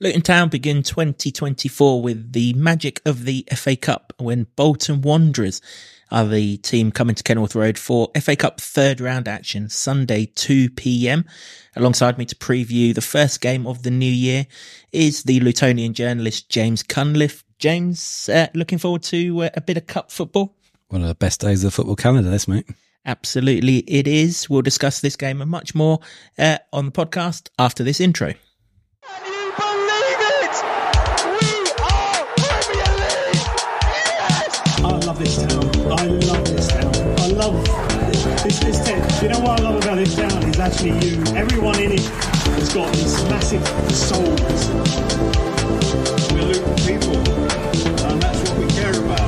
Luton Town begin 2024 with the magic of the FA Cup when Bolton Wanderers are the team coming to Kenilworth Road for FA Cup third round action Sunday 2 p.m. Alongside me to preview the first game of the new year is the Lutonian journalist James Cunliffe. James, looking forward to a bit of cup football? One of the best days of the football calendar, this, mate. Absolutely it is. We'll discuss this game and much more on the podcast after this intro. You know what I love about this town is actually you. Everyone in it has got this massive soul. We're Luton people, and that's what we care about.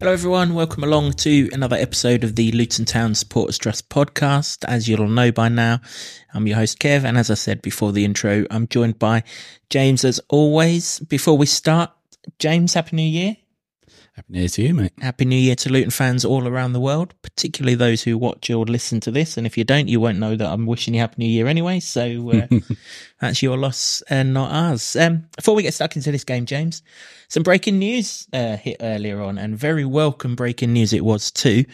Hello everyone, welcome along to another episode of the Luton Town Supporters Trust podcast. As you'll know by now, I'm your host Kev, and as I said before the intro, I'm joined by James as always. Before we start, James, Happy New Year. Happy New Year to you, mate. Happy New Year to Luton fans all around the world, particularly those who watch or listen to this. And if you don't, you won't know that I'm wishing you Happy New Year anyway. So that's your loss and not ours. Before we get stuck into this game, James, some breaking news hit earlier on, and very welcome breaking news it was too.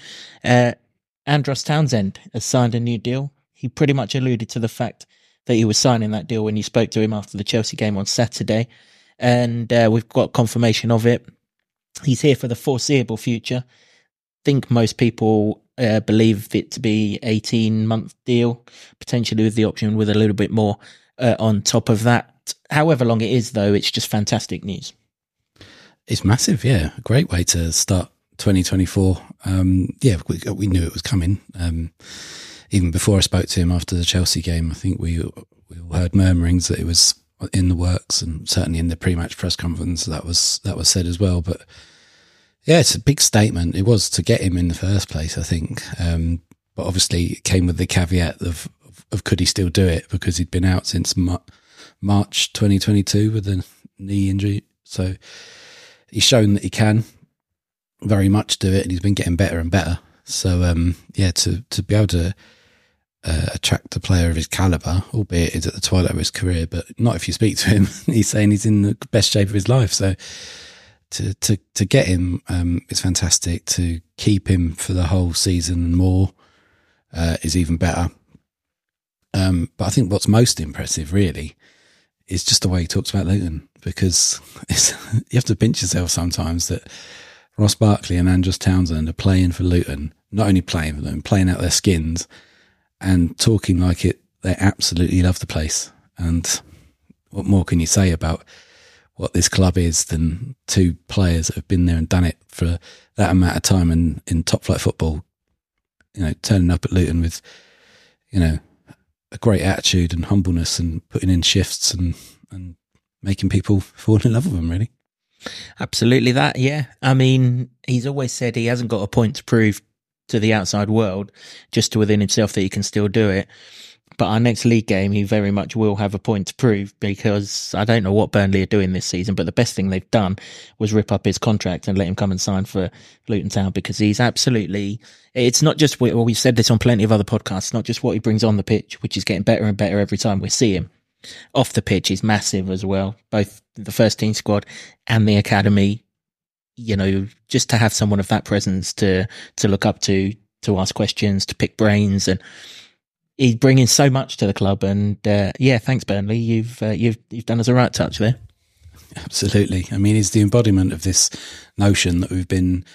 Andros Townsend has signed a new deal. He pretty much alluded to the fact that he was signing that deal when you spoke to him after the Chelsea game on Saturday. And we've got confirmation of it. He's here for the foreseeable future. I think most people believe it to be 18-month deal, potentially with the option with a little bit more on top of that. However long it is, though, it's just fantastic news. It's massive, yeah. A great way to start 2024. We knew it was coming. Even before I spoke to him after the Chelsea game, I think we all heard murmurings that it was in the works, and certainly in the pre-match press conference that was said as well. But yeah, it's a big statement. It was to get him in the first place, I think. But obviously it came with the caveat of could he still do it, because he'd been out since March 2022 with a knee injury. So he's shown that he can very much do it, and he's been getting better and better. So to be able to attract a player of his calibre, albeit is at the twilight of his career, but not if you speak to him. He's saying he's in the best shape of his life. So to get him is fantastic. To keep him for the whole season and more is even better. But I think what's most impressive really is just the way he talks about Luton, because you have to pinch yourself sometimes that Ross Barkley and Andros Townsend are playing for Luton, not only playing for them, playing out their skins, and talking like it, they absolutely love the place. And what more can you say about what this club is than two players that have been there and done it for that amount of time and in top flight football, you know, turning up at Luton with, you know, a great attitude and humbleness and putting in shifts and making people fall in love with them, really. Absolutely that, yeah. I mean, he's always said he hasn't got a point to prove to the outside world, just to within himself that he can still do it. But our next league game, he very much will have a point to prove, because I don't know what Burnley are doing this season, but the best thing they've done was rip up his contract and let him come and sign for Luton Town, because he's absolutely, it's not just, well, we've said this on plenty of other podcasts, not just what he brings on the pitch, which is getting better and better every time we see him. Off the pitch is massive as well, both the first team squad and the academy. You know, just to have someone of that presence to look up to ask questions, to pick brains, and he's bringing so much to the club. And thanks Burnley, you've done us a right touch there. Absolutely. I mean, he's the embodiment of this notion that we've been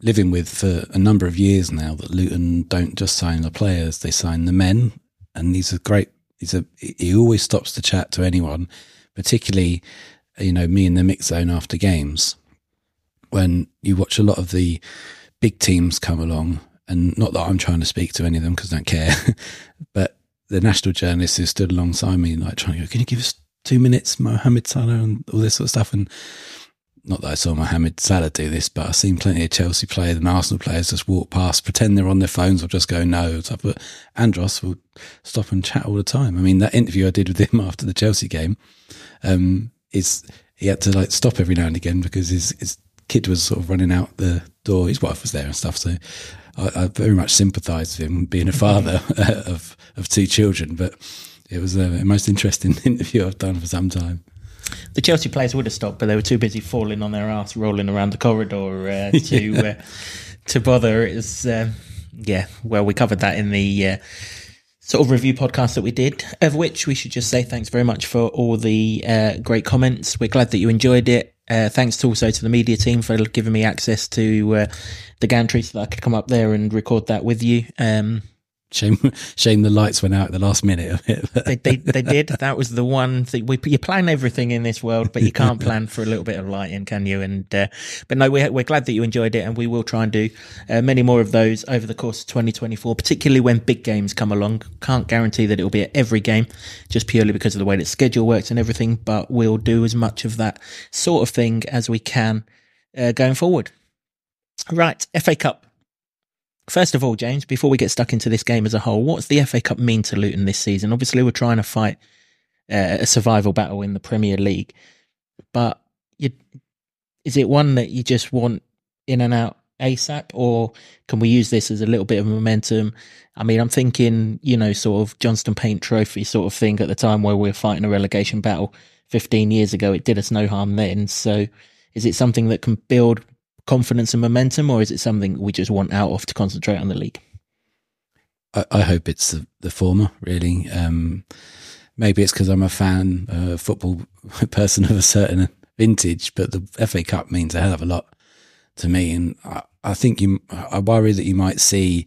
living with for a number of years now, that Luton don't just sign the players, they sign the men. And he always stops to chat to anyone, particularly, you know, me in the mix zone after games. When you watch a lot of the big teams come along, and not that I'm trying to speak to any of them because I don't care, but the national journalists who stood alongside me, like trying to go, can you give us 2 minutes, Mohamed Salah and all this sort of stuff? And not that I saw Mohamed Salah do this, but I've seen plenty of Chelsea players and Arsenal players just walk past, pretend they're on their phones, or just go, no. But Andros will stop and chat all the time. I mean, that interview I did with him after the Chelsea game is he had to like stop every now and again because his kid was sort of running out the door. His wife was there and stuff. So I very much sympathised with him being a father of two children. But it was the most interesting interview I've done for some time. The Chelsea players would have stopped, but they were too busy falling on their arse, rolling around the corridor to bother. It was, well, we covered that in the sort of review podcast that we did, of which we should just say thanks very much for all the great comments. We're glad that you enjoyed it. Thanks to also to the media team for giving me access to the gantry so that I could come up there and record that with you. Shame the lights went out at the last minute of it. They did. That was the one thing. You plan everything in this world, but you can't plan for a little bit of lighting, can you? And but no, we're glad that you enjoyed it, and we will try and do many more of those over the course of 2024, particularly when big games come along. Can't guarantee that it'll be at every game, just purely because of the way that schedule works and everything, but we'll do as much of that sort of thing as we can going forward. Right, FA Cup. First of all, James, before we get stuck into this game as a whole, what's the FA Cup mean to Luton this season? Obviously, we're trying to fight a survival battle in the Premier League, but is it one that you just want in and out ASAP, or can we use this as a little bit of momentum? I mean, I'm thinking, sort of Johnston Paint Trophy sort of thing at the time where we were fighting a relegation battle 15 years ago. It did us no harm then. So is it something that can build confidence and momentum, or is it something we just want out of to concentrate on the league? I hope it's the former, really. Maybe it's because I'm a fan, a football person of a certain vintage, but the FA Cup means a hell of a lot to me, and I think I worry that you might see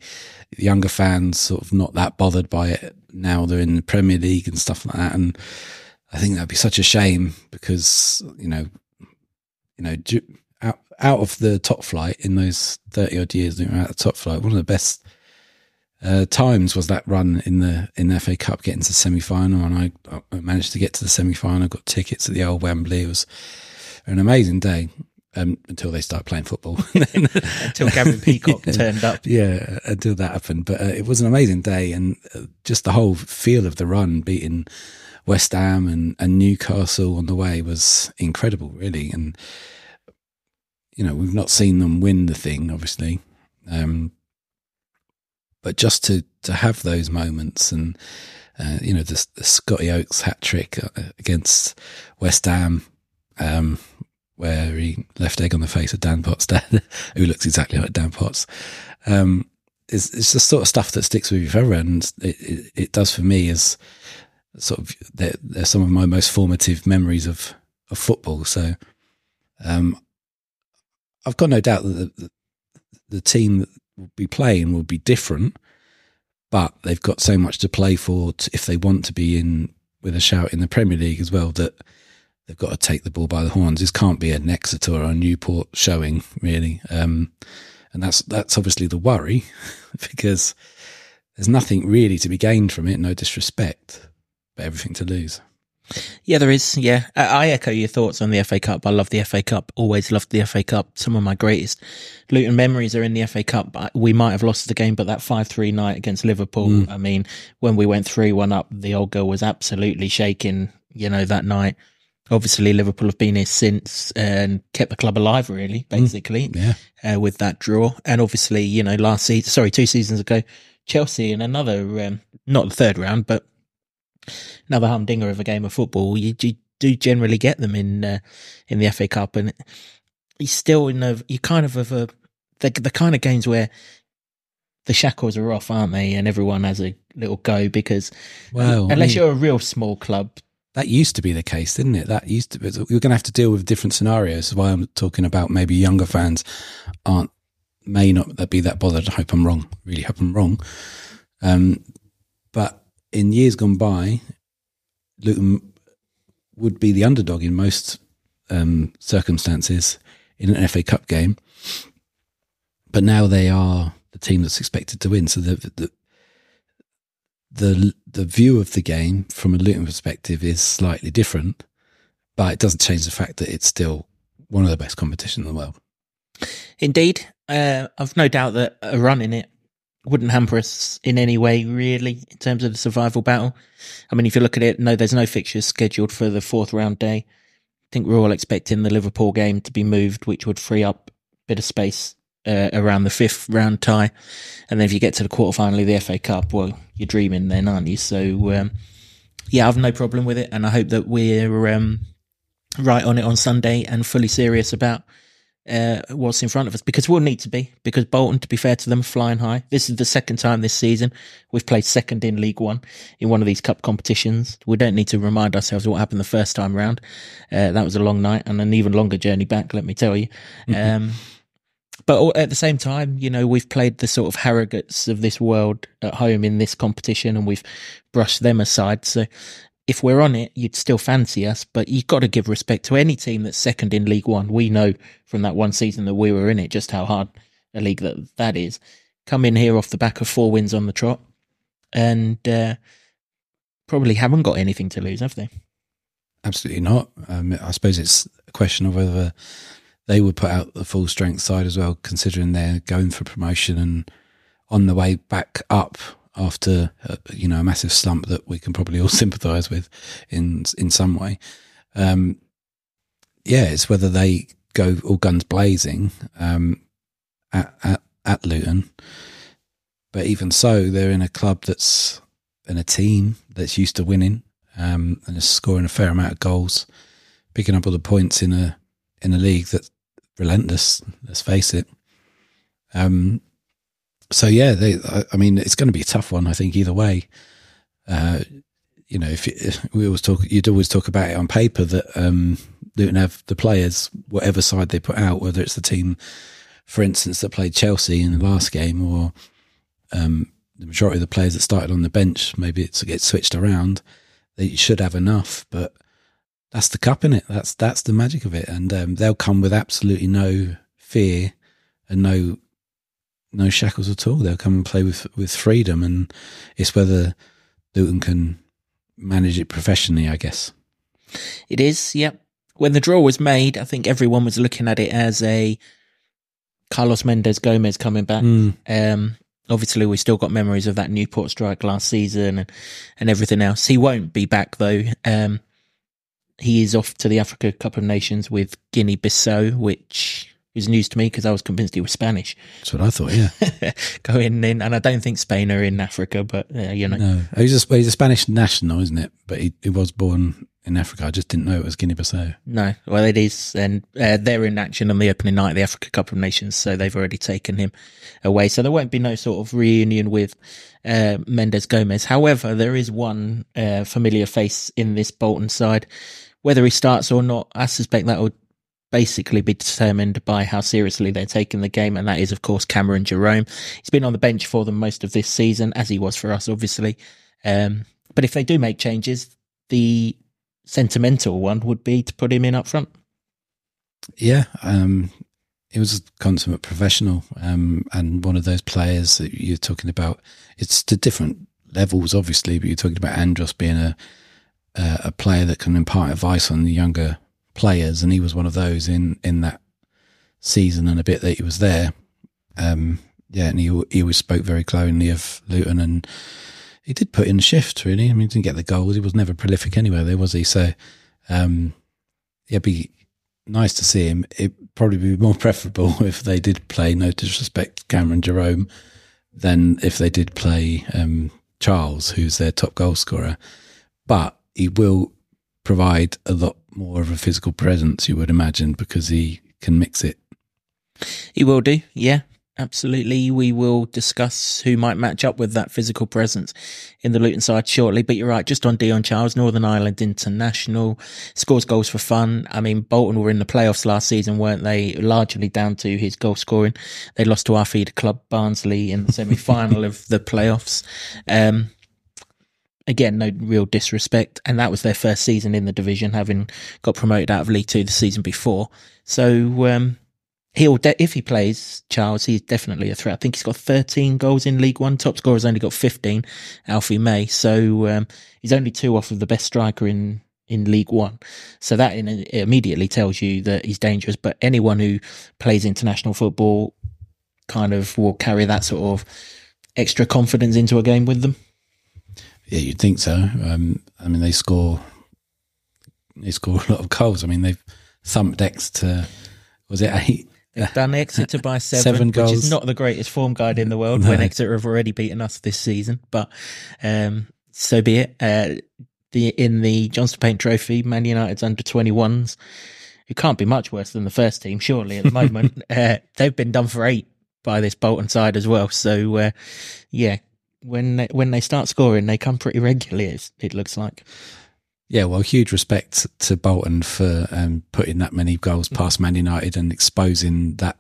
younger fans sort of not that bothered by it now they're in the Premier League and stuff like that, and I think that'd be such a shame because, out of the top flight in those 30 odd years, out of the top flight, one of the best times was that run in the FA Cup, getting to the semi-final, and I managed to get to the semi-final. Got tickets at the old Wembley. It was an amazing day until they started playing football. Until Gavin Peacock turned up. Yeah, until that happened. But it was an amazing day, and just the whole feel of the run, beating West Ham and Newcastle on the way, was incredible, really. And we've not seen them win the thing, obviously. But just to have those moments and, the Scotty Oakes hat-trick against West Ham, where he left egg on the face of Dan Potts' dad, who looks exactly like Dan Potts. It's the sort of stuff that sticks with you forever, and it does for me, as sort of, they're some of my most formative memories of football. So, I've got no doubt that the team that will be playing will be different, but they've got so much to play for if they want to be in with a shout in the Premier League as well, that they've got to take the bull by the horns. This can't be an Exeter or a Newport showing, really. And that's obviously the worry, because there's nothing really to be gained from it, no disrespect, but everything to lose. Yeah, there is. Yeah, I echo your thoughts on the FA Cup. I love the FA Cup. Always loved the FA Cup. Some of my greatest Luton memories are in the FA Cup. We might have lost the game, but that 5-3 night against Liverpool. I mean, when we went 3-1 up, the old girl was absolutely shaking. That night. Obviously, Liverpool have been here since and kept the club alive, really, basically, with that draw. And obviously, 2 seasons ago, Chelsea in another, not the third round, but another humdinger of a game of football. You do generally get them in the FA Cup, and he's still the kind of games where the shackles are off, aren't they? And everyone has a little go because, unless you're a real small club, that used to be the case, didn't it? That used to be. You're going to have to deal with different scenarios. That's why I'm talking about maybe younger fans may not be that bothered. I hope I'm wrong. Really hope I'm wrong. But in years gone by, Luton would be the underdog in most circumstances in an FA Cup game. But now they are the team that's expected to win. So the view of the game from a Luton perspective is slightly different, but it doesn't change the fact that it's still one of the best competitions in the world. Indeed. I've no doubt that a run in it wouldn't hamper us in any way, really, in terms of the survival battle. I mean, if you look at it, there's no fixtures scheduled for the fourth round day. think we're all expecting the Liverpool game to be moved, which would free up a bit of space around the fifth round tie. And then if you get to the quarterfinal of the FA Cup, well, you're dreaming then, aren't you? So, yeah, I've no problem with it. And I hope that we're right on it on Sunday and fully serious about what's in front of us, because we'll need to be, because Bolton, to be fair to them, flying high. This is the second time this season we've played second in League One in one of these cup competitions. We don't need to remind ourselves what happened the first time round. That was a long night and an even longer journey back, let me tell you. But at the same time, you know, we've played the sort of Harrogates of this world at home in this competition and we've brushed them aside. So if we're on it, you'd still fancy us, but you've got to give respect to any team that's second in League One. We know from that one season that we were in it just how hard a league that is. Come in here off the back of 4 wins on the trot and probably haven't got anything to lose, have they? Absolutely not. I suppose it's a question of whether they would put out the full strength side as well, considering they're going for promotion and on the way back up after a massive slump that we can probably all sympathise with in some way. It's whether they go all guns blazing at Luton. But even so, they're in a club that's in a team that's used to winning and is scoring a fair amount of goals, picking up all the points in a league that's relentless, let's face it. So yeah, it's going to be a tough one, I think, either way. You'd always talk about it on paper that Luton have the players, whatever side they put out, whether it's the team, for instance, that played Chelsea in the last game, or the majority of the players that started on the bench, maybe it gets switched around. They should have enough, but that's the cup, innit? That's the magic of it, and they'll come with absolutely no fear and no shackles at all. They'll come and play with freedom, and it's whether Luton can manage it professionally, I guess. It is, yep. Yeah. When the draw was made, I think everyone was looking at it as a Carlos Mendes Gomez coming back. Obviously, we still got memories of that Newport strike last season and everything else. He won't be back, though. He is off to the Africa Cup of Nations with Guinea-Bissau, which... It was news to me because I was convinced he was Spanish. That's what I thought, yeah. Going in, and I don't think Spain are in Africa, but No, he's a Spanish national, isn't it? But he was born in Africa. I just didn't know it was Guinea-Bissau. No, well, it is, and they're in action on the opening night of the Africa Cup of Nations, so they've already taken him away. So there won't be no sort of reunion with Mendes Gomez. However, there is one familiar face in this Bolton side. Whether he starts or not, I suspect that will basically be determined by how seriously they're taking the game, and that is, of course, Cameron Jerome. He's been on the bench for them most of this season, as he was for us, obviously. But if they do make changes, the sentimental one would be to put him in up front. Yeah, he was a consummate professional, and one of those players that you're talking about. It's to different levels, obviously, but you're talking about Andros being a player that can impart advice on the younger players, and he was one of those in that season and a bit that he was there. And he always spoke very glowingly of Luton, and he did put in a shift, really. I mean, he didn't get the goals. He was never prolific anywhere there, was he? So it'd be nice to see him. It'd probably be more preferable if they did play, no disrespect, Cameron Jerome, than if they did play Charles, who's their top goal scorer. But he will provide a lot more of a physical presence, you would imagine, because he can mix it. He will do, yeah, absolutely. We will discuss who might match up with that physical presence in the Luton side shortly, but you're right, just on Dion Charles, Northern Ireland international, scores goals for fun. I mean, Bolton were in the playoffs last season, weren't they? Largely down to his goal scoring. They lost to our feeder club, Barnsley, in the semi-final of the playoffs. Again, no real disrespect. And that was their first season in the division, having got promoted out of League Two the season before. So if he plays Charles, he's definitely a threat. I think he's got 13 goals in League One. Top scorer's only got 15, Alfie May. So he's only 2 off of the best striker in League One. So that immediately tells you that he's dangerous. But anyone who plays international football kind of will carry that sort of extra confidence into a game with them. Yeah, you'd think so. I mean, they score he scored a lot of goals. I mean, they've thumped Exeter, was it 8? They've done Exeter by 7 goals, which is not the greatest form guide in the world when Exeter have already beaten us this season. But so be it. In the Johnston Paint Trophy, Man United's under-21s, who can't be much worse than the first team, surely, at the moment. They've been done for 8 by this Bolton side as well. So, yeah, when they start scoring, they come pretty regularly, it looks like. Yeah, well, huge respect to Bolton for putting that many goals past Man United and exposing that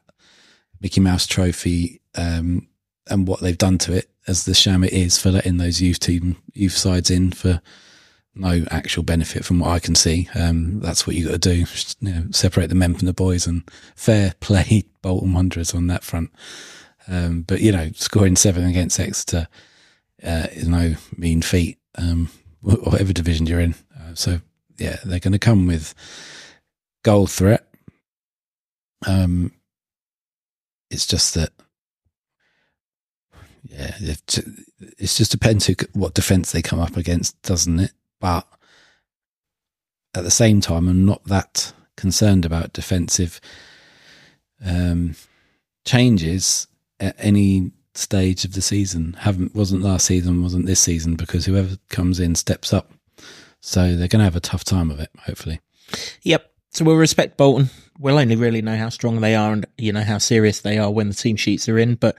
Mickey Mouse trophy and what they've done to it, as the sham it is, for letting those youth sides in for no actual benefit from what I can see. That's what you got to do, you know, separate the men from the boys, and fair play Bolton Wanderers on that front. But, you know, scoring 7 against Exeter is no mean feat, whatever division you're in. So, yeah, they're going to come with goal threat. It's just that, yeah, it's just depends what defence they come up against, doesn't it? But at the same time, I'm not that concerned about defensive changes at any stage of the season. Wasn't last season, wasn't this season, because whoever comes in steps up. So they're going to have a tough time of it, hopefully. Yep. So we'll respect Bolton. We'll only really know how strong they are and, you know, how serious they are when the team sheets are in. But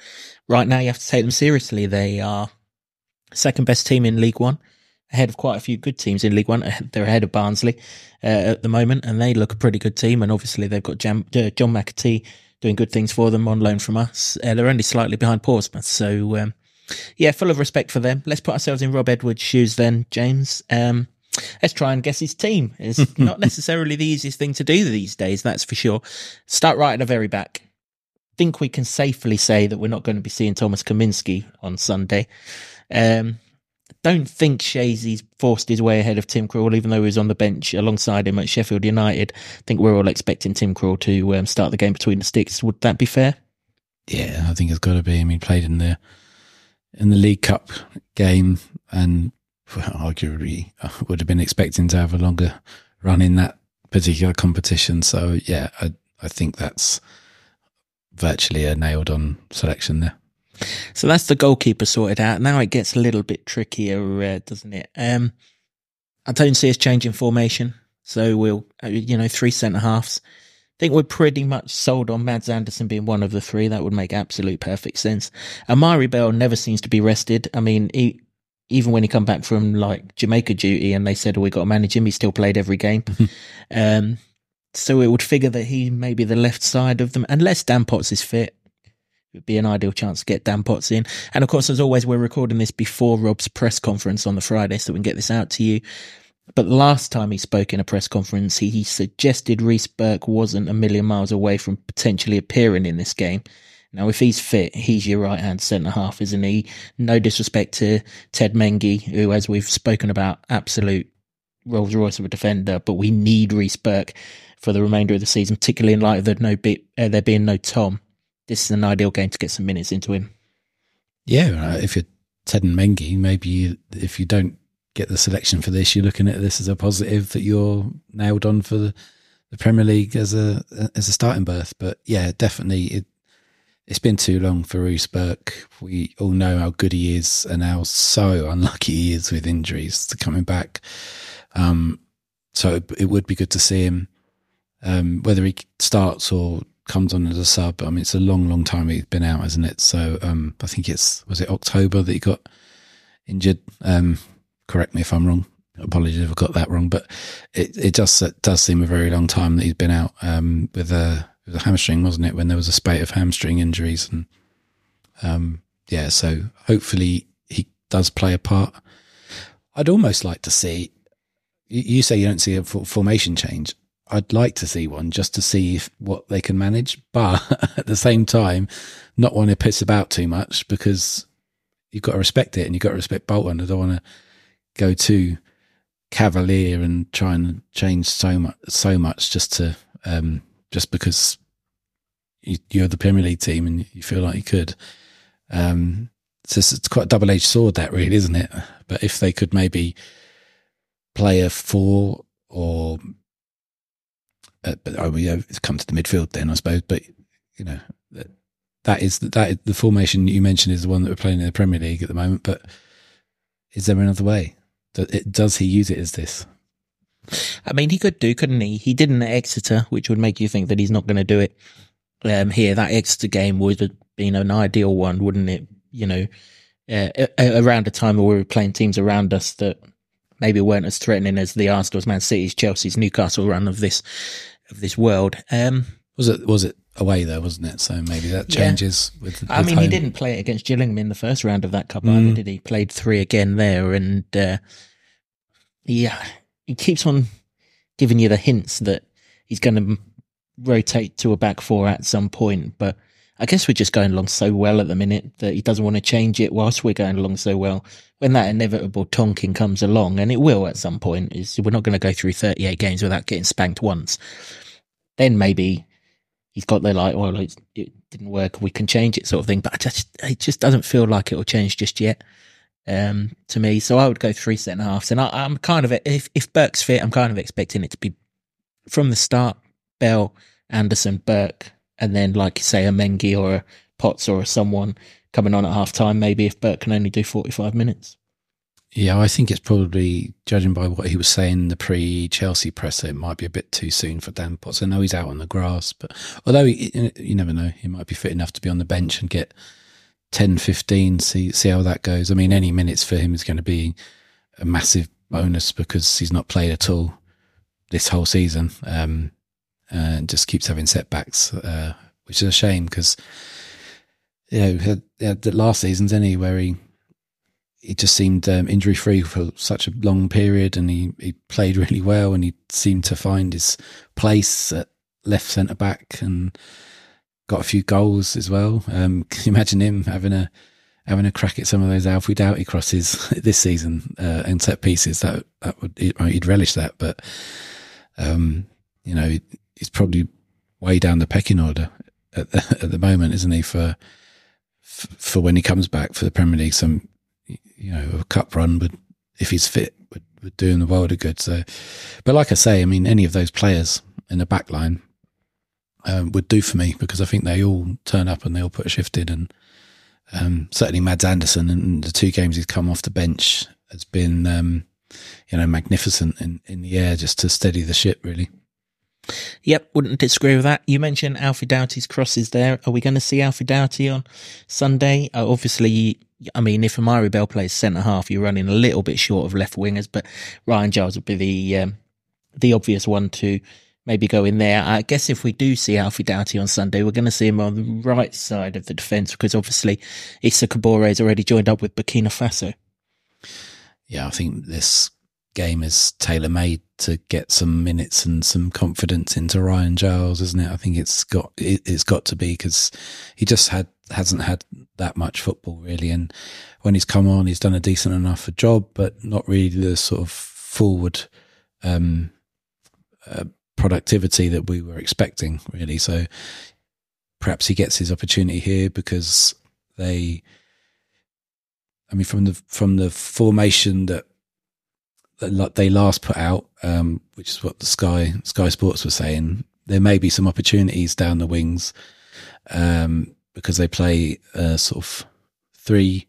right now you have to take them seriously. They are second best team in League One, ahead of quite a few good teams in League One. They're ahead of Barnsley at the moment, and they look a pretty good team. And obviously they've got John McAtee doing good things for them on loan from us. They're only slightly behind Portsmouth. So, yeah, full of respect for them. Let's put ourselves in Rob Edwards' shoes then, James. Let's try and guess his team. It's not necessarily the easiest thing to do these days, that's for sure. Start right at the very back. Think we can safely say that we're not going to be seeing Thomas Kaminski on Sunday. Don't think Chiedozie forced his way ahead of Tim Krul, even though he was on the bench alongside him at Sheffield United. I think we're all expecting Tim Krul to start the game between the sticks. Would that be fair? Yeah, I think it's got to be. I mean, played in the League Cup game, and arguably would have been expecting to have a longer run in that particular competition. So yeah, I think that's virtually a nailed on selection there. So that's the goalkeeper sorted out. Now it gets a little bit trickier, doesn't it? I don't see us changing formation, so we'll 3 centre halves. I think we're pretty much sold on Mads Andersen being one of the 3. That would make absolute perfect sense. Amari Bell never seems to be rested. I mean, even when he come back from like Jamaica duty and they said, we got to manage him, he still played every game. So it would figure that he may be the left side of them, unless Dan Potts is fit. It would be an ideal chance to get Dan Potts in. And of course, as always, we're recording this before Rob's press conference on the Friday so we can get this out to you. But last time he spoke in a press conference, he suggested Reese Burke wasn't a million miles away from potentially appearing in this game. Now, if he's fit, he's your right-hand centre-half, isn't he? No disrespect to Ted Mengi, who, as we've spoken about, absolute Rolls-Royce of a defender, but we need Reese Burke for the remainder of the season, particularly in light of there being no Tom. This is an ideal game to get some minutes into him. Yeah, if you're Ted and Mengi, maybe if you don't get the selection for this, you're looking at this as a positive that you're nailed on for the Premier League as a starting berth. But yeah, definitely... It's been too long for Reece Burke. We all know how good he is and how so unlucky he is with injuries to coming back. So it would be good to see him, whether he starts or comes on as a sub. I mean, it's a long, long time he's been out, isn't it? So I think was it October that he got injured? Correct me if I'm wrong. Apologies if I got that wrong. But it does seem a very long time that he's been out with a... It was a hamstring, wasn't it, when there was a spate of hamstring injuries. And yeah, so hopefully he does play a part. I'd almost like to see, you say you don't see a formation change. I'd like to see one just to see what they can manage, but at the same time, not want to piss about too much because you've got to respect it and you've got to respect Bolton. I don't want to go too cavalier and try and change so much just to... just because you're the Premier League team and you feel like you could. So it's quite a double-edged sword that really, isn't it? But if they could maybe play a 4 or it's come to the midfield then, I suppose. But you know, that is the formation you mentioned is the one that we're playing in the Premier League at the moment. But is there another way? Does he use it as this? I mean, he could do, couldn't he? He didn't at Exeter, which would make you think that he's not going to do it here. That Exeter game would have been an ideal one, wouldn't it? You know, around a time where we were playing teams around us that maybe weren't as threatening as the Arsenal's, Man City's, Chelsea's, Newcastle run of this world. Was it away though, wasn't it? So maybe that changes. Yeah. He didn't play it against Gillingham in the first round of that cup either, did he? Played three again there, and he keeps on giving you the hints that he's going to rotate to a back four at some point. But I guess we're just going along so well at the minute that he doesn't want to change it whilst we're going along so well. When that inevitable tonking comes along, and it will at some point, we're not going to go through 38 games without getting spanked once. Then maybe he's got the like, well, it didn't work, we can change it sort of thing. But it just doesn't feel like it will change just yet. To me, so I would go 3 set-and-a-halves, and I'm kind of, if Burke's fit, I'm kind of expecting it to be from the start Bell, Andersen, Burke, and then like you say a Mengi or a Potts or someone coming on at half time, maybe, if Burke can only do 45 minutes. Yeah, I think it's probably, judging by what he was saying in the pre-Chelsea presser, it might be a bit too soon for Dan Potts. I know he's out on the grass, but although you never know, he might be fit enough to be on the bench and get 10, 15, see how that goes. I mean, any minutes for him is going to be a massive bonus because he's not played at all this whole season, and just keeps having setbacks, which is a shame because, you know, had the last season, didn't he, where he just seemed injury-free for such a long period, and he played really well, and he seemed to find his place at left centre-back and got a few goals as well. Can you imagine him having a crack at some of those Alfie Doughty crosses this season and set pieces? He'd relish that. But you know, he's probably way down the pecking order at the moment, isn't he? For when he comes back for the Premier League, some, you know, a cup run would, if he's fit, would do him the world of good. So, but like I say, I mean, any of those players in the back line would do for me, because I think they all turn up and they all put a shift in, and certainly Mads Andersen, and the 2 games he's come off the bench, has been you know, magnificent in the air, just to steady the ship really. Yep, wouldn't disagree with that. You mentioned Alfie Doughty's crosses there. Are we going to see Alfie Doughty on Sunday? Obviously, I mean, if Amari Bell plays centre half, you're running a little bit short of left wingers, but Ryan Giles would be the obvious one to maybe go in there. I guess if we do see Alfie Doughty on Sunday, we're going to see him on the right side of the defence, because obviously Issa Kabore has already joined up with Burkina Faso. Yeah, I think this game is tailor-made to get some minutes and some confidence into Ryan Giles, isn't it? I think it's got to be, because he just hasn't had that much football really, and when he's come on, he's done a decent enough a job, but not really the sort of forward productivity that we were expecting really. So perhaps he gets his opportunity here, because from the formation that they last put out, which is what the Sky Sports were saying, there may be some opportunities down the wings, because they play sort of 3-1-4-2.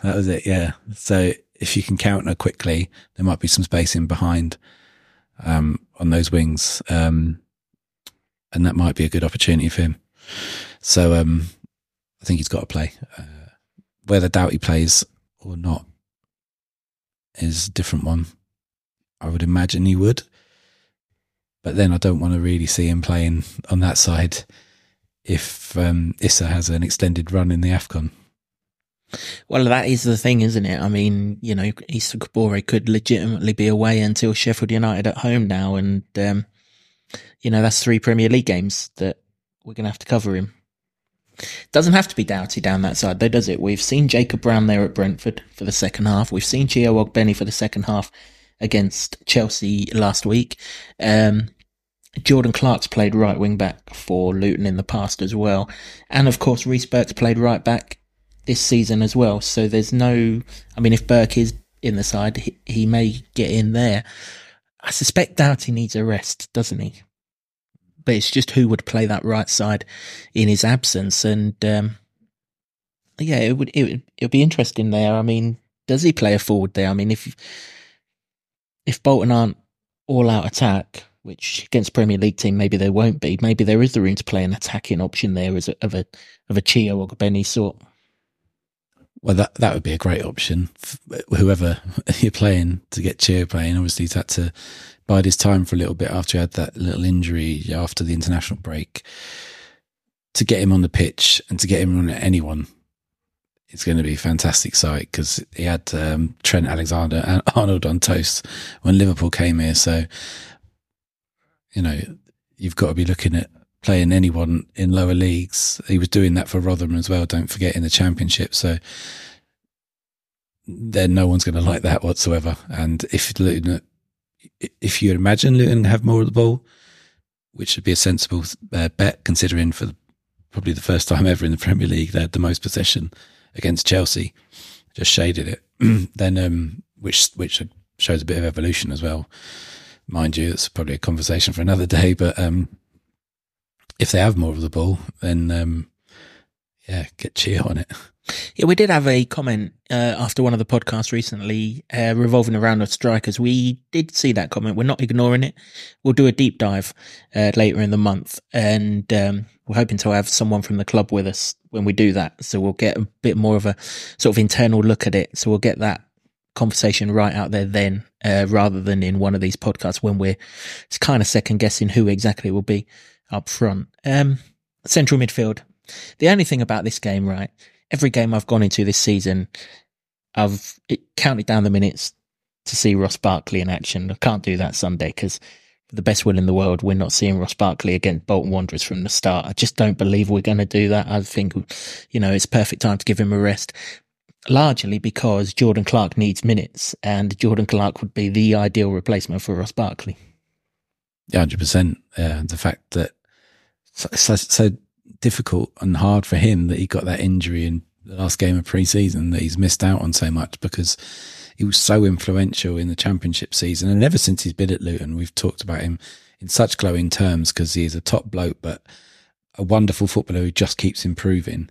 That was it, yeah. So if you can counter quickly, there might be some space in behind on those wings, and that might be a good opportunity for him. So I think he's got to play. Whether Doughty plays or not is a different one. I would imagine he would, but then I don't want to really see him playing on that side if Issa has an extended run in the AFCON. Well, that is the thing, isn't it? I mean, you know, Issa Kabore could legitimately be away until Sheffield United at home now, and you know, that's 3 Premier League games that we're going to have to cover him. Doesn't have to be Doughty down that side though, does it? We've seen Jacob Brown there at Brentford for the second half. We've seen Chiedozie Ogbene for the second half against Chelsea last week. Jordan Clark's played right wing back for Luton in the past as well. And of course, Reese Burke's played right back this season as well. So there's no, I mean, if Burke is in the side, he may get in there. I suspect Doughty needs a rest, doesn't he? But it's just who would play that right side in his absence. And yeah, it would be interesting there. I mean, does he play a forward there? I mean, if Bolton aren't all out attack, which against Premier League team maybe they won't be, maybe there is the room to play an attacking option there as of a Chiedozie Ogbene sort. Well, that would be a great option. Whoever you're playing to get Chiedozie playing, obviously he's had to bide his time for a little bit after he had that little injury after the international break. To get him on the pitch and to get him on anyone, it's going to be a fantastic sight, because he had Trent Alexander-Arnold on toast when Liverpool came here. So, you know, you've got to be looking at playing anyone in lower leagues. He was doing that for Rotherham as well, don't forget, in the Championship. So then no one's going to like that whatsoever. And if Luton, if you imagine Luton have more of the ball, which would be a sensible bet, considering for probably the first time ever in the Premier League they had the most possession against Chelsea, just shaded it, then which shows a bit of evolution as well. Mind you, it's probably a conversation for another day, but if they have more of the ball, then yeah, get cheer on it. Yeah, we did have a comment after one of the podcasts recently revolving around the strikers. We did see that comment. We're not ignoring it. We'll do a deep dive later in the month, and we're hoping to have someone from the club with us when we do that. So we'll get a bit more of a sort of internal look at it. So we'll get that conversation right out there then, rather than in one of these podcasts when we're kind of second guessing who exactly will be up front. Central midfield. The only thing about this game, right, every game I've gone into this season, I've counted down the minutes to see Ross Barkley in action. I can't do that Sunday because, for the best will in the world, we're not seeing Ross Barkley against Bolton Wanderers from the start. I just don't believe we're going to do that. I think, you know, it's perfect time to give him a rest, largely because Jordan Clark needs minutes, and Jordan Clark would be the ideal replacement for Ross Barkley. 100%. The fact that so difficult and hard for him that he got that injury in the last game of pre-season, that he's missed out on so much, because he was so influential in the Championship season. And ever since he's been at Luton, we've talked about him in such glowing terms, because he is a top bloke, but a wonderful footballer who just keeps improving.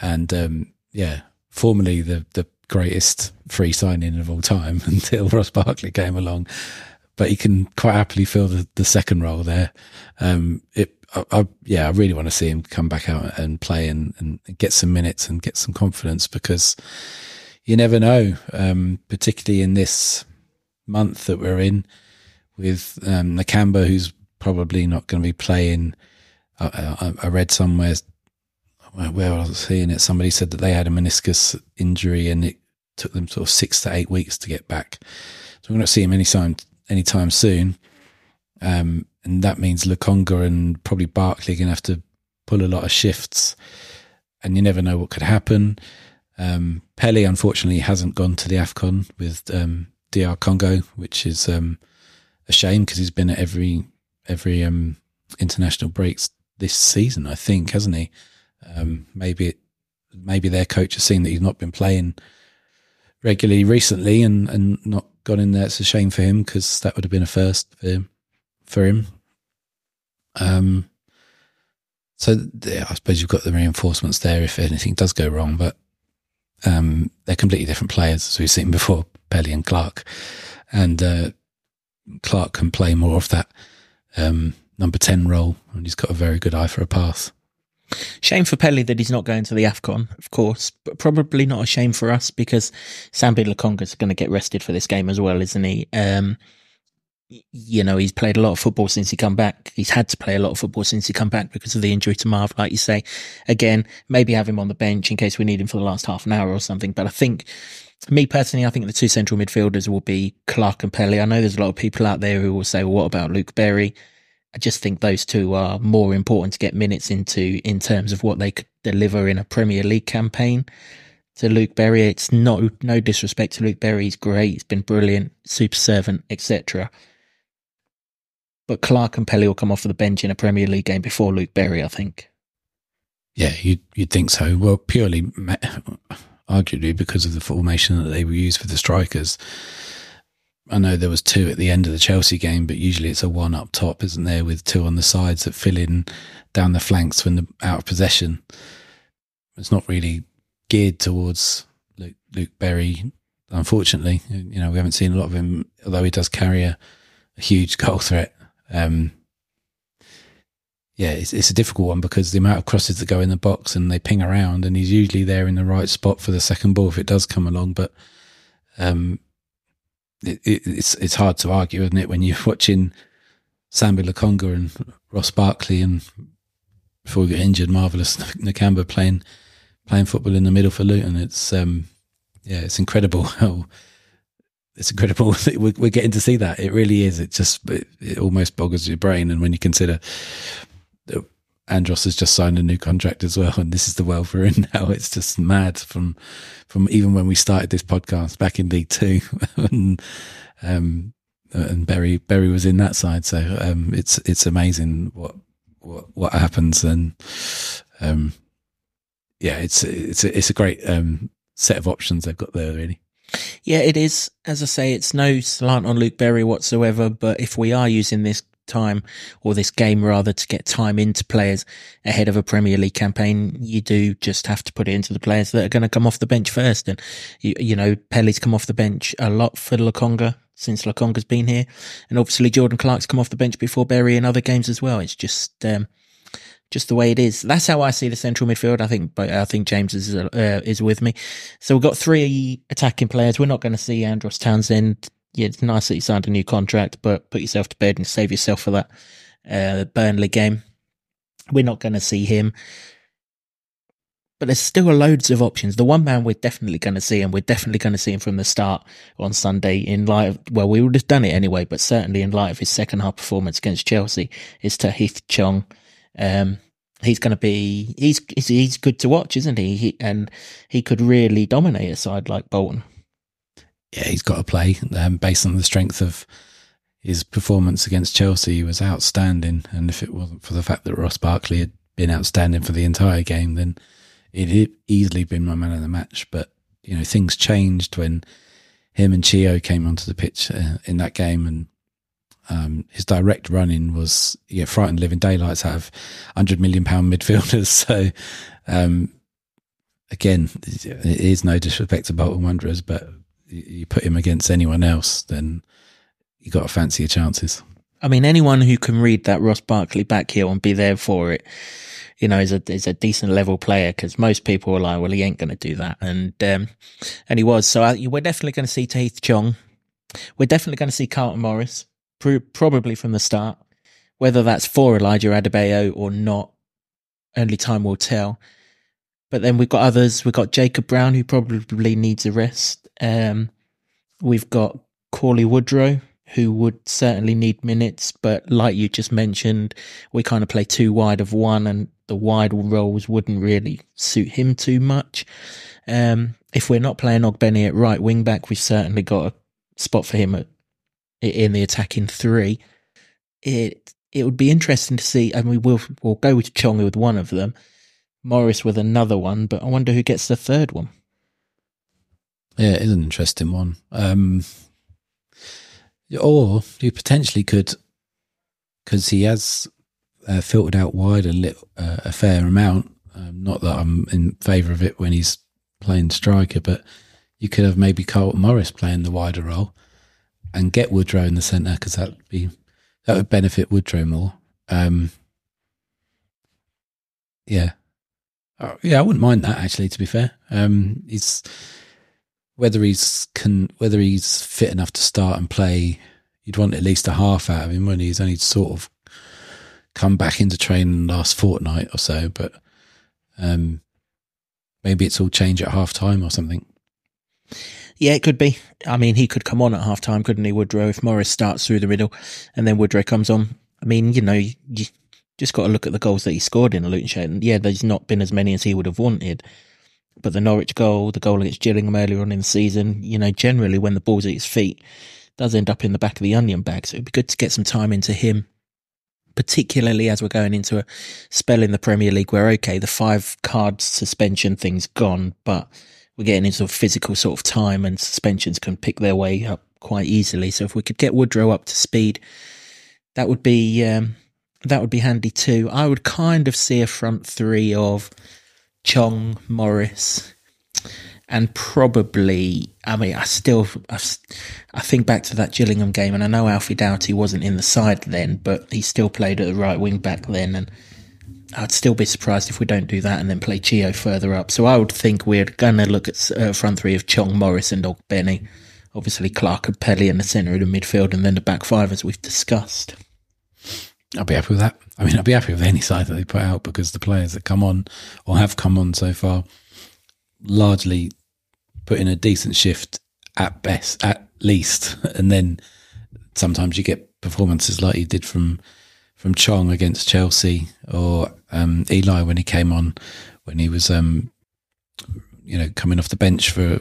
And yeah, formerly the greatest free signing of all time until Ross Barkley came along, but he can quite happily fill the second role there. I really want to see him come back out and play and get some minutes and get some confidence, because you never know, particularly in this month that we're in with Nakamba, who's probably not going to be playing. I read somewhere, where I was seeing it, somebody said that they had a meniscus injury and it took them sort of 6 to 8 weeks to get back. So we're not seeing him anytime soon. And that means Lokonga and probably Barkley are going to have to pull a lot of shifts, and you never know what could happen. Pelly, unfortunately, hasn't gone to the AFCON with DR Congo, which is a shame, because he's been at every international breaks this season, I think, hasn't he? Maybe their coach has seen that he's not been playing regularly recently and not gone in there. It's a shame for him, because that would have been a first for him. I suppose you've got the reinforcements there if anything does go wrong, but they're completely different players, as we've seen before, Pelly and Clark. And Clark can play more of that number 10 role, and he's got a very good eye for a pass. Shame for Pelly that he's not going to the AFCON, of course, but probably not a shame for us, because Sambi Lokonga is going to get rested for this game as well, isn't he? You know, he's played a lot of football since he come back. He's had to play a lot of football since he come back because of the injury to Marv, like you say. Again, maybe have him on the bench in case we need him for the last half an hour or something. But I think, me personally, I think the two central midfielders will be Clark and Pelly. I know there's a lot of people out there who will say, well, what about Luke Berry? I just think those two are more important to get minutes into in terms of what they could deliver in a Premier League campaign. To Luke Berry, it's no disrespect to Luke Berry. He's great. He's been brilliant, super servant, etc. But Clark and Pelly will come off the bench in a Premier League game before Luke Berry, I think. Yeah, you'd think so. Well, purely, arguably because of the formation that they were used for the strikers. I know there was two at the end of the Chelsea game, but usually it's a one up top, isn't there, with two on the sides that fill in down the flanks when they're out of possession. It's not really geared towards Luke Berry, unfortunately. You know, we haven't seen a lot of him, although he does carry a huge goal threat. Yeah, it's a difficult one because the amount of crosses that go in the box and they ping around, and he's usually there in the right spot for the second ball if it does come along. But it's hard to argue, isn't it, when you're watching Sambi Lokonga and Ross Barkley and, before we get injured, Marvelous Nakamba playing football in the middle for Luton. It's it's incredible how we're getting to see that. It really is. It almost boggles your brain. And when you consider that Andros has just signed a new contract as well, and this is the world we're in now, it's just mad. From even when we started this podcast back in League Two, and Berry was in that side. So it's amazing what happens. And it's a great set of options they've got there, really. Yeah, it is. As I say, it's no slant on Luke Berry whatsoever, but if we are using this time, or this game rather, to get time into players ahead of a Premier League campaign, you do just have to put it into the players that are going to come off the bench first. And, you know, Pelly's come off the bench a lot for Lokonga since Lokonga's been here. And obviously Jordan Clark's come off the bench before Berry in other games as well. It's just the way it is. That's how I see the central midfield. I think James is with me. So we've got three attacking players. We're not going to see Andros Townsend. Yeah, it's nice that you signed a new contract, but put yourself to bed and save yourself for that Burnley game. We're not going to see him. But there's still loads of options. The one man we're definitely going to see, and we're definitely going to see him from the start on Sunday in light of, well, we would have done it anyway, but certainly in light of his second half performance against Chelsea, is Tahith Chong. He's good to watch, isn't he? And he could really dominate a side like Bolton. Yeah, he's got to play. Based on the strength of his performance against Chelsea, he was outstanding. And if it wasn't for the fact that Ross Barkley had been outstanding for the entire game, then it had easily been my man of the match. But, you know, things changed when him and Chio came onto the pitch in that game, and his direct running was frightened living daylights out of £100 million midfielders. So again, it is no disrespect to Bolton Wanderers, but you put him against anyone else, then you got to fancy your chances. I mean, anyone who can read that Ross Barkley back heel and be there for it, you know, is a decent level player, because most people are like, well, he ain't going to do that, and he was. So we're definitely going to see Tahith Chong. We're definitely going to see Carlton Morris. Probably from the start, whether that's for Elijah Adebayo or not, only time will tell. But then we've got others. We've got Jacob Brown, who probably needs a rest. We've got Cauley Woodrow, who would certainly need minutes, but like you just mentioned, we kind of play too wide of one, and the wide roles wouldn't really suit him too much. If we're not playing Ogbene at right wing back, we've certainly got a spot for him in the attacking three. It would be interesting to see, and we'll go with Chong with one of them, Morris with another one, but I wonder who gets the third one. Yeah, it is an interesting one. Or you potentially could, because he has filtered out wide a fair amount. Not that I'm in favour of it when he's playing striker, but you could have maybe Carlton Morris playing the wider role, and get Woodrow in the centre, because that would benefit Woodrow more. I wouldn't mind that, actually, to be fair. He's whether he's fit enough to start and play, you'd want at least a half out of him when he's only sort of come back into training last fortnight or so. But maybe it's all change at half time or something. Yeah, it could be. I mean, he could come on at half time, couldn't he, Woodrow, if Morris starts through the middle and then Woodrow comes on. I mean, you know, you just got to look at the goals that he scored in a Luton shirt. And yeah, there's not been as many as he would have wanted. But the Norwich goal, the goal against Gillingham earlier on in the season, you know, generally when the ball's at his feet, does end up in the back of the onion bag. So it'd be good to get some time into him, particularly as we're going into a spell in the Premier League where, okay, the 5-card suspension thing's gone, but we're getting into physical sort of time, and suspensions can pick their way up quite easily. So if we could get Woodrow up to speed, that would be handy too. I would kind of see a front three of Chong, Morris, and probably, I mean, I think back to that Gillingham game, and I know Alfie Doughty wasn't in the side then, but he still played at the right wing back then, and I'd still be surprised if we don't do that and then play Chio further up. So I would think we're going to look at front three of Chong, Morris and Ogbene. Obviously Clark and Pelly in the centre of the midfield, and then the back five as we've discussed. I'll be happy with that. I mean, I'll be happy with any side that they put out, because the players that come on or have come on so far largely put in a decent shift at best, at least. And then sometimes you get performances like you did from Chong against Chelsea, or Eli when he came on, when he was, coming off the bench for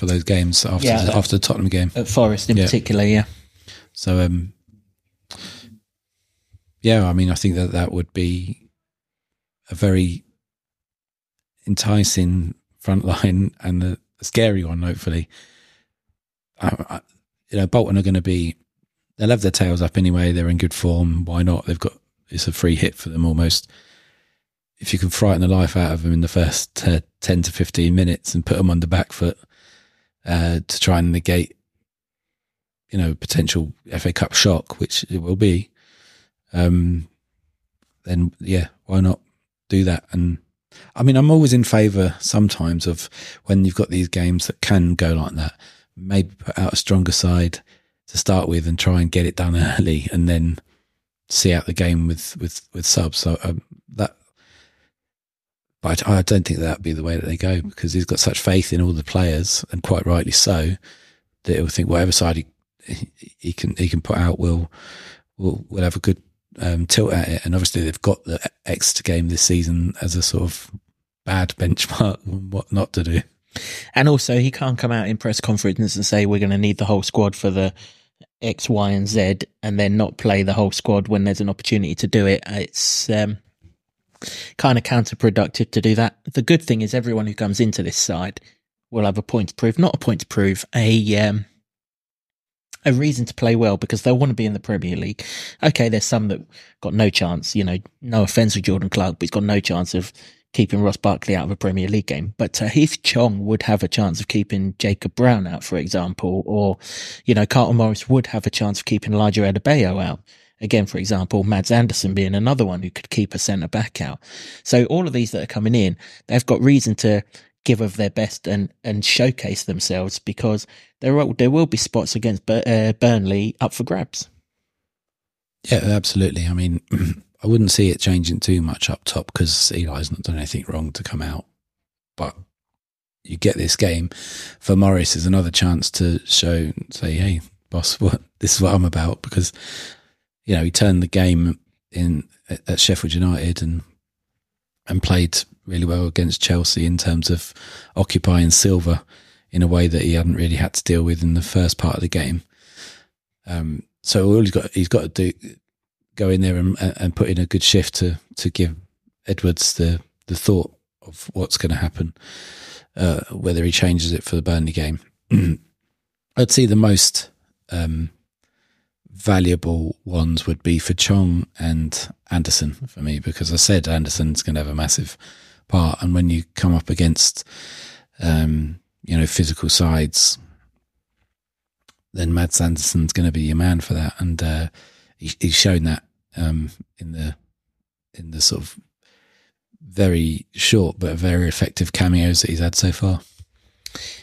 those games after the Tottenham game. At Forest in particular, yeah. So, yeah, I mean, I think that would be a very enticing front line and a scary one, hopefully. Bolton are going to be... They'll have their tails up anyway. They're in good form. Why not? It's a free hit for them almost. If you can frighten the life out of them in the first 10 to 15 minutes and put them on the back foot to try and negate, potential FA Cup shock, which it will be, then yeah, why not do that? And I mean, I'm always in favour sometimes of when you've got these games that can go like that, maybe put out a stronger side to start with and try and get it done early, and then see out the game with subs. So but I don't think that'd be the way that they go, because he's got such faith in all the players, and quite rightly so, that he'll think whatever side he can put out will have a good tilt at it. And obviously they've got the Exeter game this season as a sort of bad benchmark on what not to do. And also, he can't come out in press conferences and say we're going to need the whole squad for the X, Y and Z, and then not play the whole squad when there's an opportunity to do it. It's kind of counterproductive to do that. The good thing is everyone who comes into this side will have a point to prove, a reason to play well, because they'll want to be in the Premier League. Okay, there's some that got no chance, no offence with Jordan Clark, but he's got no chance of keeping Ross Barkley out of a Premier League game. But Tahith Chong would have a chance of keeping Jacob Brown out, for example, or, Carlton Morris would have a chance of keeping Elijah Adebayo out. Again, for example, Mads Andersen being another one who could keep a centre-back out. So all of these that are coming in, they've got reason to give of their best and showcase themselves, because there will be spots against Burnley up for grabs. Yeah, absolutely. I mean... I wouldn't see it changing too much up top, because Eli's not done anything wrong to come out. But you get this game for Morris is another chance to show, say, hey, boss, this is what I'm about, because, he turned the game in at Sheffield United and played really well against Chelsea in terms of occupying Silva in a way that he hadn't really had to deal with in the first part of the game. So all he's got to do... go in there and put in a good shift to give Edwards the thought of what's going to happen, whether he changes it for the Burnley game. I'd see the most valuable ones would be for Chong and Andersen for me, because I said Andersen's going to have a massive part, and when you come up against physical sides, then Mads Andersen's going to be your man for that, and he's shown that in the sort of very short but very effective cameos that he's had so far.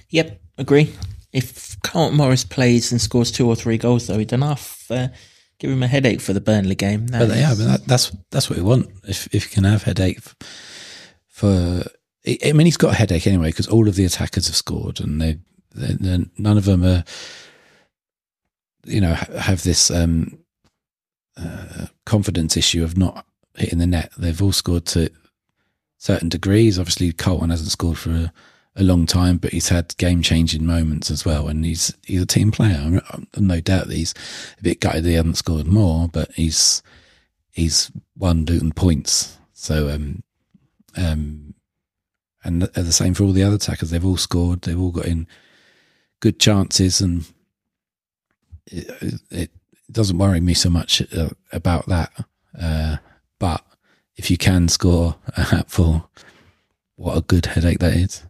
Yep, agree. If Carlton Morris plays and scores 2 or 3 goals, though, he'd enough give him a headache for the Burnley game. That's what we want. If you can have headache he's got a headache anyway, because all of the attackers have scored, and they're none of them are have this. Confidence issue of not hitting the net. They've all scored to certain degrees. Obviously Colton hasn't scored for a long time, but he's had game changing moments as well, and he's a team player. I'm no doubt that he's a bit gutted that he hasn't scored more, but he's won Luton points, so And the same for all the other attackers. They've all scored. They've all got in good chances, and it doesn't worry me so much about that. But if you can score a hatful, what a good headache that is.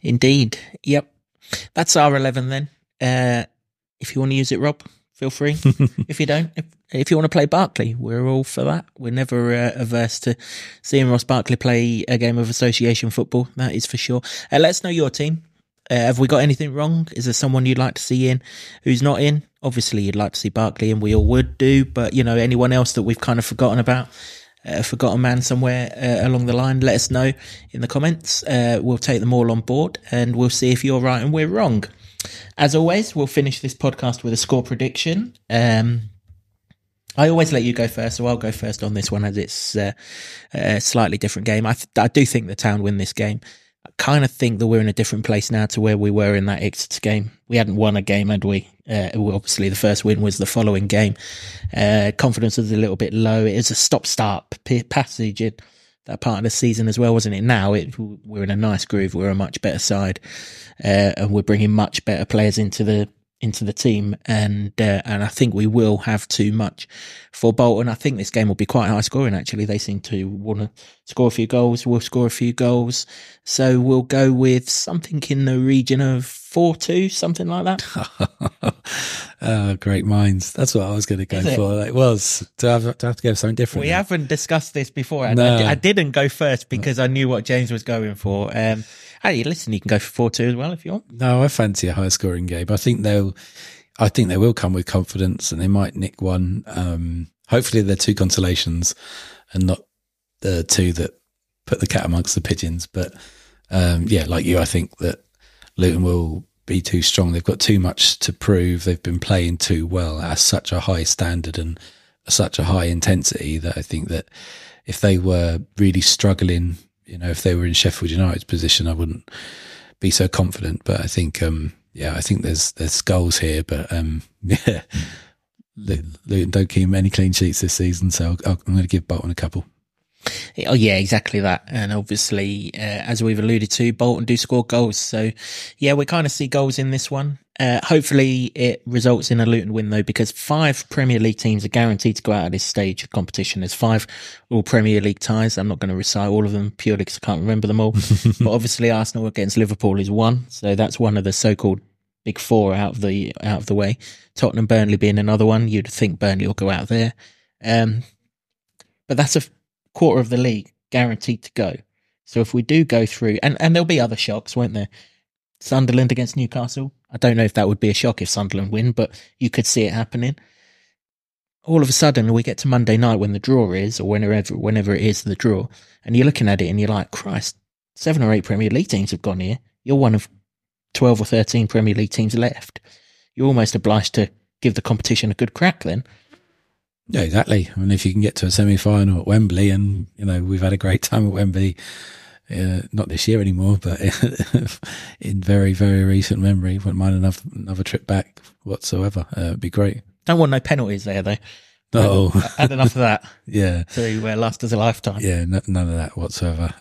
Indeed. Yep. That's our 11 then. If you want to use it, Rob, feel free. If you don't, if you want to play Barkley, we're all for that. We're never averse to seeing Ross Barkley play a game of association football. That is for sure. Let us know your team. Have we got anything wrong? Is there someone you'd like to see in who's not in? Obviously, you'd like to see Barkley, and we all would do. But, you know, anyone else that we've kind of forgotten about, a forgotten man somewhere along the line, let us know in the comments. We'll take them all on board, and we'll see if you're right and we're wrong. As always, we'll finish this podcast with a score prediction. I always let you go first, so I'll go first on this one, as it's a slightly different game. I do think the Town win this game. I kind of think that we're in a different place now to where we were in that Exeter game. We hadn't won a game, had we? Obviously, the first win was the following game. Confidence was a little bit low. It was a stop-start passage in that part of the season as well, wasn't it? Now we're in a nice groove. We're a much better side, and we're bringing much better players into the team. And I think we will have too much for Bolton. I think this game will be quite high scoring, actually. They seem to want to score a few goals. We'll score a few goals. So we'll go with something in the region of 4-2, something like that. Oh, great minds. That's what I was going to go for. It was to have to go something different. We haven't discussed this before. I didn't go first because I knew what James was going for. Hey, listen, you can go for 4-2 as well if you want. No, I fancy a high scoring game. I think they will come with confidence, and they might nick one. Hopefully they're two consolations and not the two that put the cat amongst the pigeons. But yeah, like you, I think that Luton will be too strong. They've got too much to prove. They've been playing too well at such a high standard and such a high intensity that I think that if they were really struggling, you know, if they were in Sheffield United's position, I wouldn't be so confident. But I think, yeah, I think there's goals here. But yeah, Luton don't keep many clean sheets this season, so I'm going to give Bolton a couple. Oh yeah, exactly that. And obviously, as we've alluded to, Bolton do score goals. So yeah, we kind of see goals in this one. Hopefully it results in a Luton win though, because 5 Premier League teams are guaranteed to go out of this stage of competition. There's 5 all Premier League ties. I'm not going to recite all of them purely because I can't remember them all. But obviously Arsenal against Liverpool is one. So that's one of the so-called big 4 out of the way. Tottenham, Burnley being another one. You'd think Burnley will go out there. But that's a quarter of the league guaranteed to go. So if we do go through, and there'll be other shocks, won't there? Sunderland against Newcastle. I don't know if that would be a shock if Sunderland win, but you could see it happening. All of a sudden we get to Monday night when the draw is, or whenever it is the draw, and you're looking at it and you're like, Christ, 7 or 8 Premier League teams have gone here. You're one of 12 or 13 Premier League teams left. You're almost obliged to give the competition a good crack then. Yeah, exactly. I mean, if you can get to a semi-final at Wembley, and, you know, we've had a great time at Wembley, not this year anymore, but in very, very recent memory, wouldn't mind another trip back whatsoever. It'd be great. Don't want no penalties there, though. No. Had enough of that. Yeah. To last us a lifetime. Yeah, none of that whatsoever.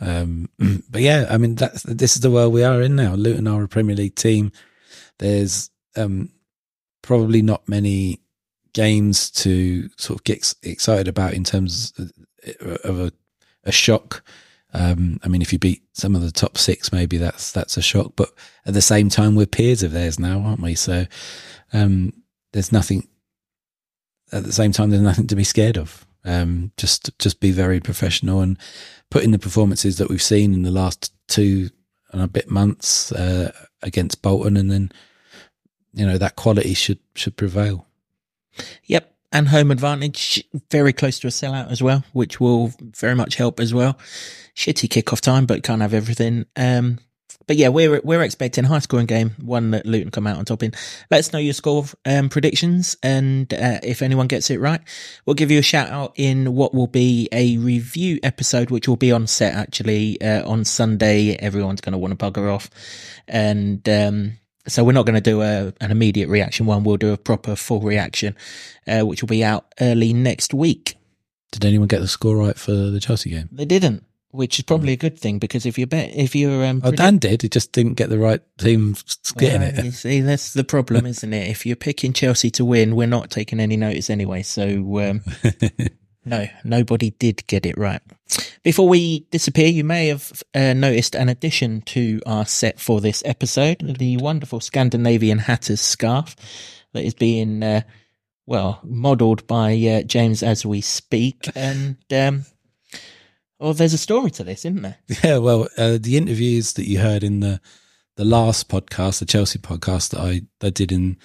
But yeah, I mean, this is the world we are in now. Luton are a Premier League team. There's probably not many games to sort of get excited about in terms of a shock. I mean, if you beat some of the top 6, maybe that's a shock, but at the same time, we're peers of theirs now, aren't we? So there's nothing, at the same time, there's nothing to be scared of. Just be very professional and put in the performances that we've seen in the last 2 and a bit months against Bolton, and then, you know, that quality should prevail. Yep, and home advantage, very close to a sellout as well, which will very much help as well. Shitty kickoff time, but can't have everything. But yeah, we're expecting a high scoring game, one that Luton come out on top in. Let us know your score predictions, and if anyone gets it right, we'll give you a shout out in what will be a review episode, which will be on set actually on Sunday. Everyone's going to want to bugger off, and so we're not going to do an immediate reaction one. We'll do a proper full reaction, which will be out early next week. Did anyone get the score right for the Chelsea game? They didn't. which is probably a good thing, because if you bet, if you're Dan did, he just didn't get the right team getting it. You see, that's the problem, isn't it? If you're picking Chelsea to win, we're not taking any notice anyway. So no, nobody did get it right. Before we disappear, you may have noticed an addition to our set for this episode: the wonderful Scandinavian Hatter's scarf that is being modelled by James as we speak, and. Well, there's a story to this, isn't there? Yeah, well, the interviews that you heard in the last podcast, the Chelsea podcast that I did in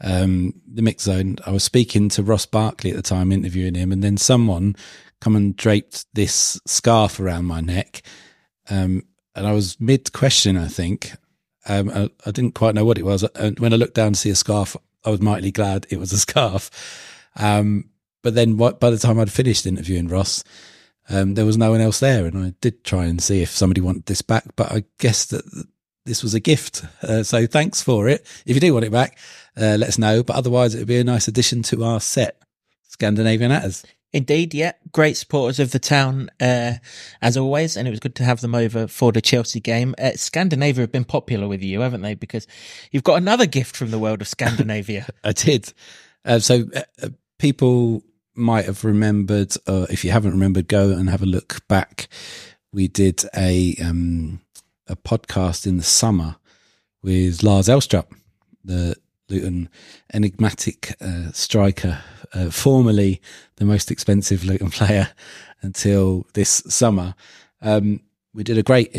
the Mix Zone, I was speaking to Ross Barkley at the time, interviewing him, and then someone come and draped this scarf around my neck, and I was mid-question, I think. I didn't quite know what it was. When I looked down to see a scarf, I was mightily glad it was a scarf. But then by the time I'd finished interviewing Ross... there was no one else there, and I did try and see if somebody wanted this back, but I guess that this was a gift. So thanks for it. If you do want it back, let us know. But otherwise, it would be a nice addition to our set, Scandinavian Hatters. Indeed, yeah. Great supporters of the town, as always, and it was good to have them over for the Chelsea game. Scandinavia have been popular with you, haven't they? Because you've got another gift from the world of Scandinavia. I did. People... might have remembered, if you haven't remembered, go and have a look back. We did a podcast in the summer with Lars Elstrup, the Luton enigmatic striker, formerly the most expensive Luton player until this summer. We did a great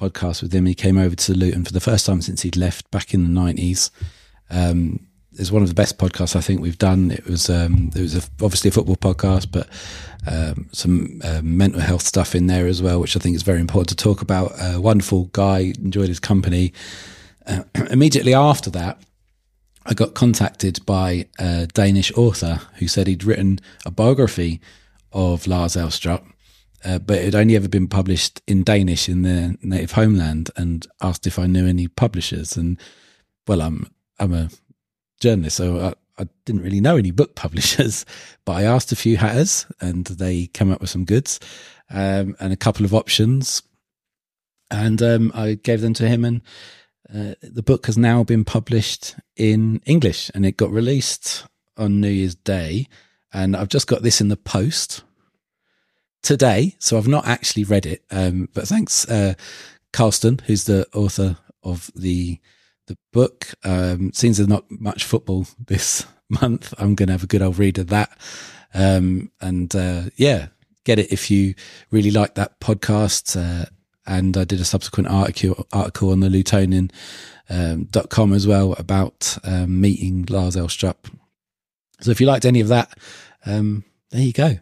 podcast with him. He came over to Luton for the first time since he'd left back in the 90s. It's one of the best podcasts I think we've done. It was obviously a football podcast, but some mental health stuff in there as well, which I think is very important to talk about. A wonderful guy, enjoyed his company. Immediately after that, I got contacted by a Danish author who said he'd written a biography of Lars Elstrup, but it had only ever been published in Danish in their native homeland, and asked if I knew any publishers. And well, I'm a journalist, so I didn't really know any book publishers, but I asked a few hatters and they came up with some goods and a couple of options, and I gave them to him, and the book has now been published in English, and it got released on New Year's Day, and I've just got this in the post today, so I've not actually read it, but thanks Carlton, who's the author of the book. Seems there's not much football this month. I'm going to have a good old read of that. Get it if you really like that podcast. And I did a subsequent article on the Lutonian.com as well about meeting Lars Elstrup. So if you liked any of that, there you go.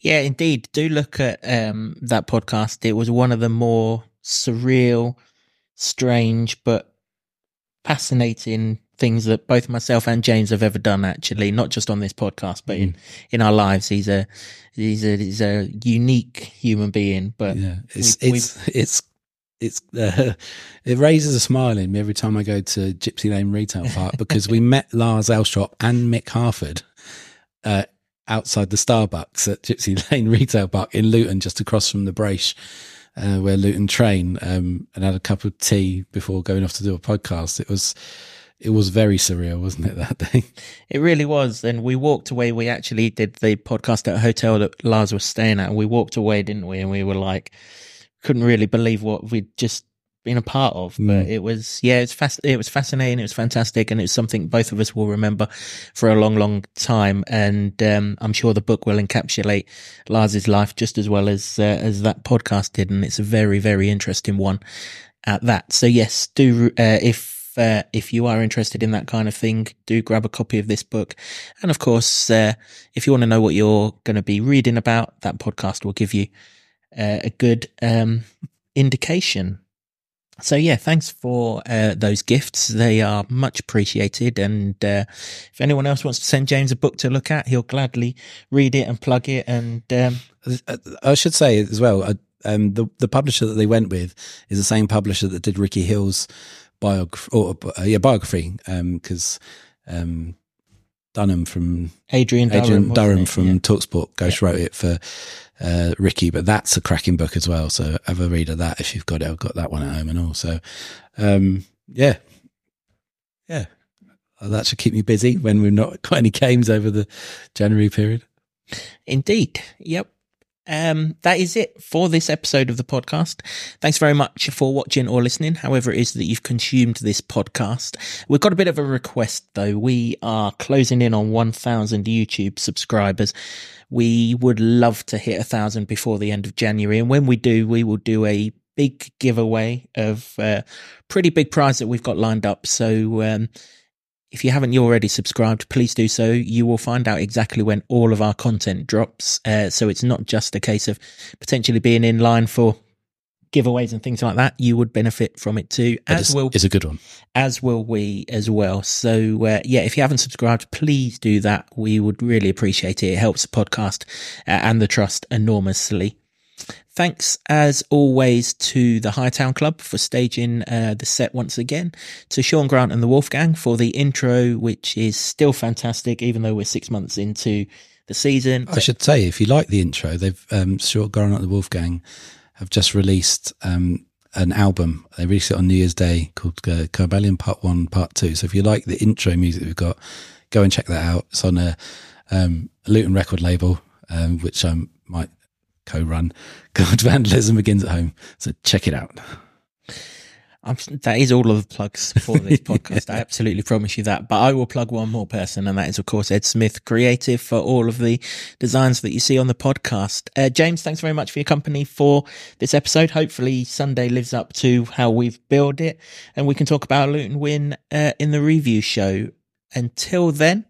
Yeah, indeed. Do look at that podcast. It was one of the more surreal, strange but fascinating things that both myself and James have ever done, actually, not just on this podcast but in our lives. He's a unique human being, but yeah, it raises a smile in me every time I go to Gypsy Lane Retail Park, because we met Lars Elstrup and Mick Harford outside the Starbucks at Gypsy Lane Retail Park in Luton, just across from the Brace, where Luton train, and had a cup of tea before going off to do a podcast. It was very surreal, wasn't it, that day? It really was. And we walked away. We actually did the podcast at a hotel that Lars was staying at, and we walked away, didn't we? And we were like, couldn't really believe what we'd just been a part of. But it was fascinating. It was fantastic. And it was something both of us will remember for a long, long time. And I'm sure the book will encapsulate Lars's life just as well as that podcast did. And it's a very, very interesting one at that. So yes, do, if you are interested in that kind of thing, do grab a copy of this book. And of course, if you want to know what you're going to be reading about, that podcast will give you a good indication. So yeah, thanks for those gifts. They are much appreciated. And if anyone else wants to send James a book to look at, he'll gladly read it and plug it. And I should say as well, the publisher that they went with is the same publisher that did Ricky Hill's biography, because Dunham from Adrian Durham from Talksport wrote it for Ricky, but that's a cracking book as well. So have a read of that if you've got it. I've got that one at home and all. So yeah, that should keep me busy when we've not got any games over the January period. Indeed. Yep. That is it for this episode of the podcast. Thanks very much for watching or listening, however it is that you've consumed this podcast. We've got a bit of a request though. We are closing in on 1,000 YouTube subscribers. We would love to hit 1,000 before the end of January, and when we do, we will do a big giveaway of a pretty big prize that we've got lined up. So if you haven't already subscribed, please do so. You will find out exactly when all of our content drops. So it's not just a case of potentially being in line for giveaways and things like that. You would benefit from it too. It's a good one. As will we as well. So if you haven't subscribed, please do that. We would really appreciate it. It helps the podcast and the trust enormously. Thanks, as always, to the Hightown Club for staging the set once again, to Sean Grant and the Wolfgang for the intro, which is still fantastic, even though we're 6 months into the season. I should say, if you like the intro, they've Sean Grant and the Wolfgang have just released an album. They released it on New Year's Day called Carbalion Part 1, Part 2. So if you like the intro music we've got, go and check that out. It's on a Luton record label, which I might co-run, called Vandalism Begins at Home. So check it out. That is all of the plugs for this podcast. I absolutely promise you that. But I will plug one more person, and that is, of course, Ed Smith Creative for all of the designs that you see on the podcast. James, thanks very much for your company for this episode. Hopefully Sunday lives up to how we've built it, and we can talk about a Luton win in the review show. Until then,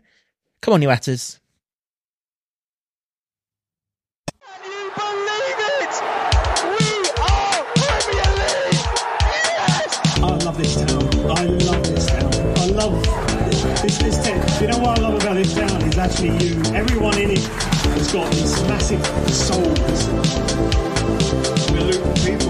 come on, you Atters. This town. I love this town. I love this town. You know what I love about this town is actually you. Everyone in it has got this massive soul. We're Luton people.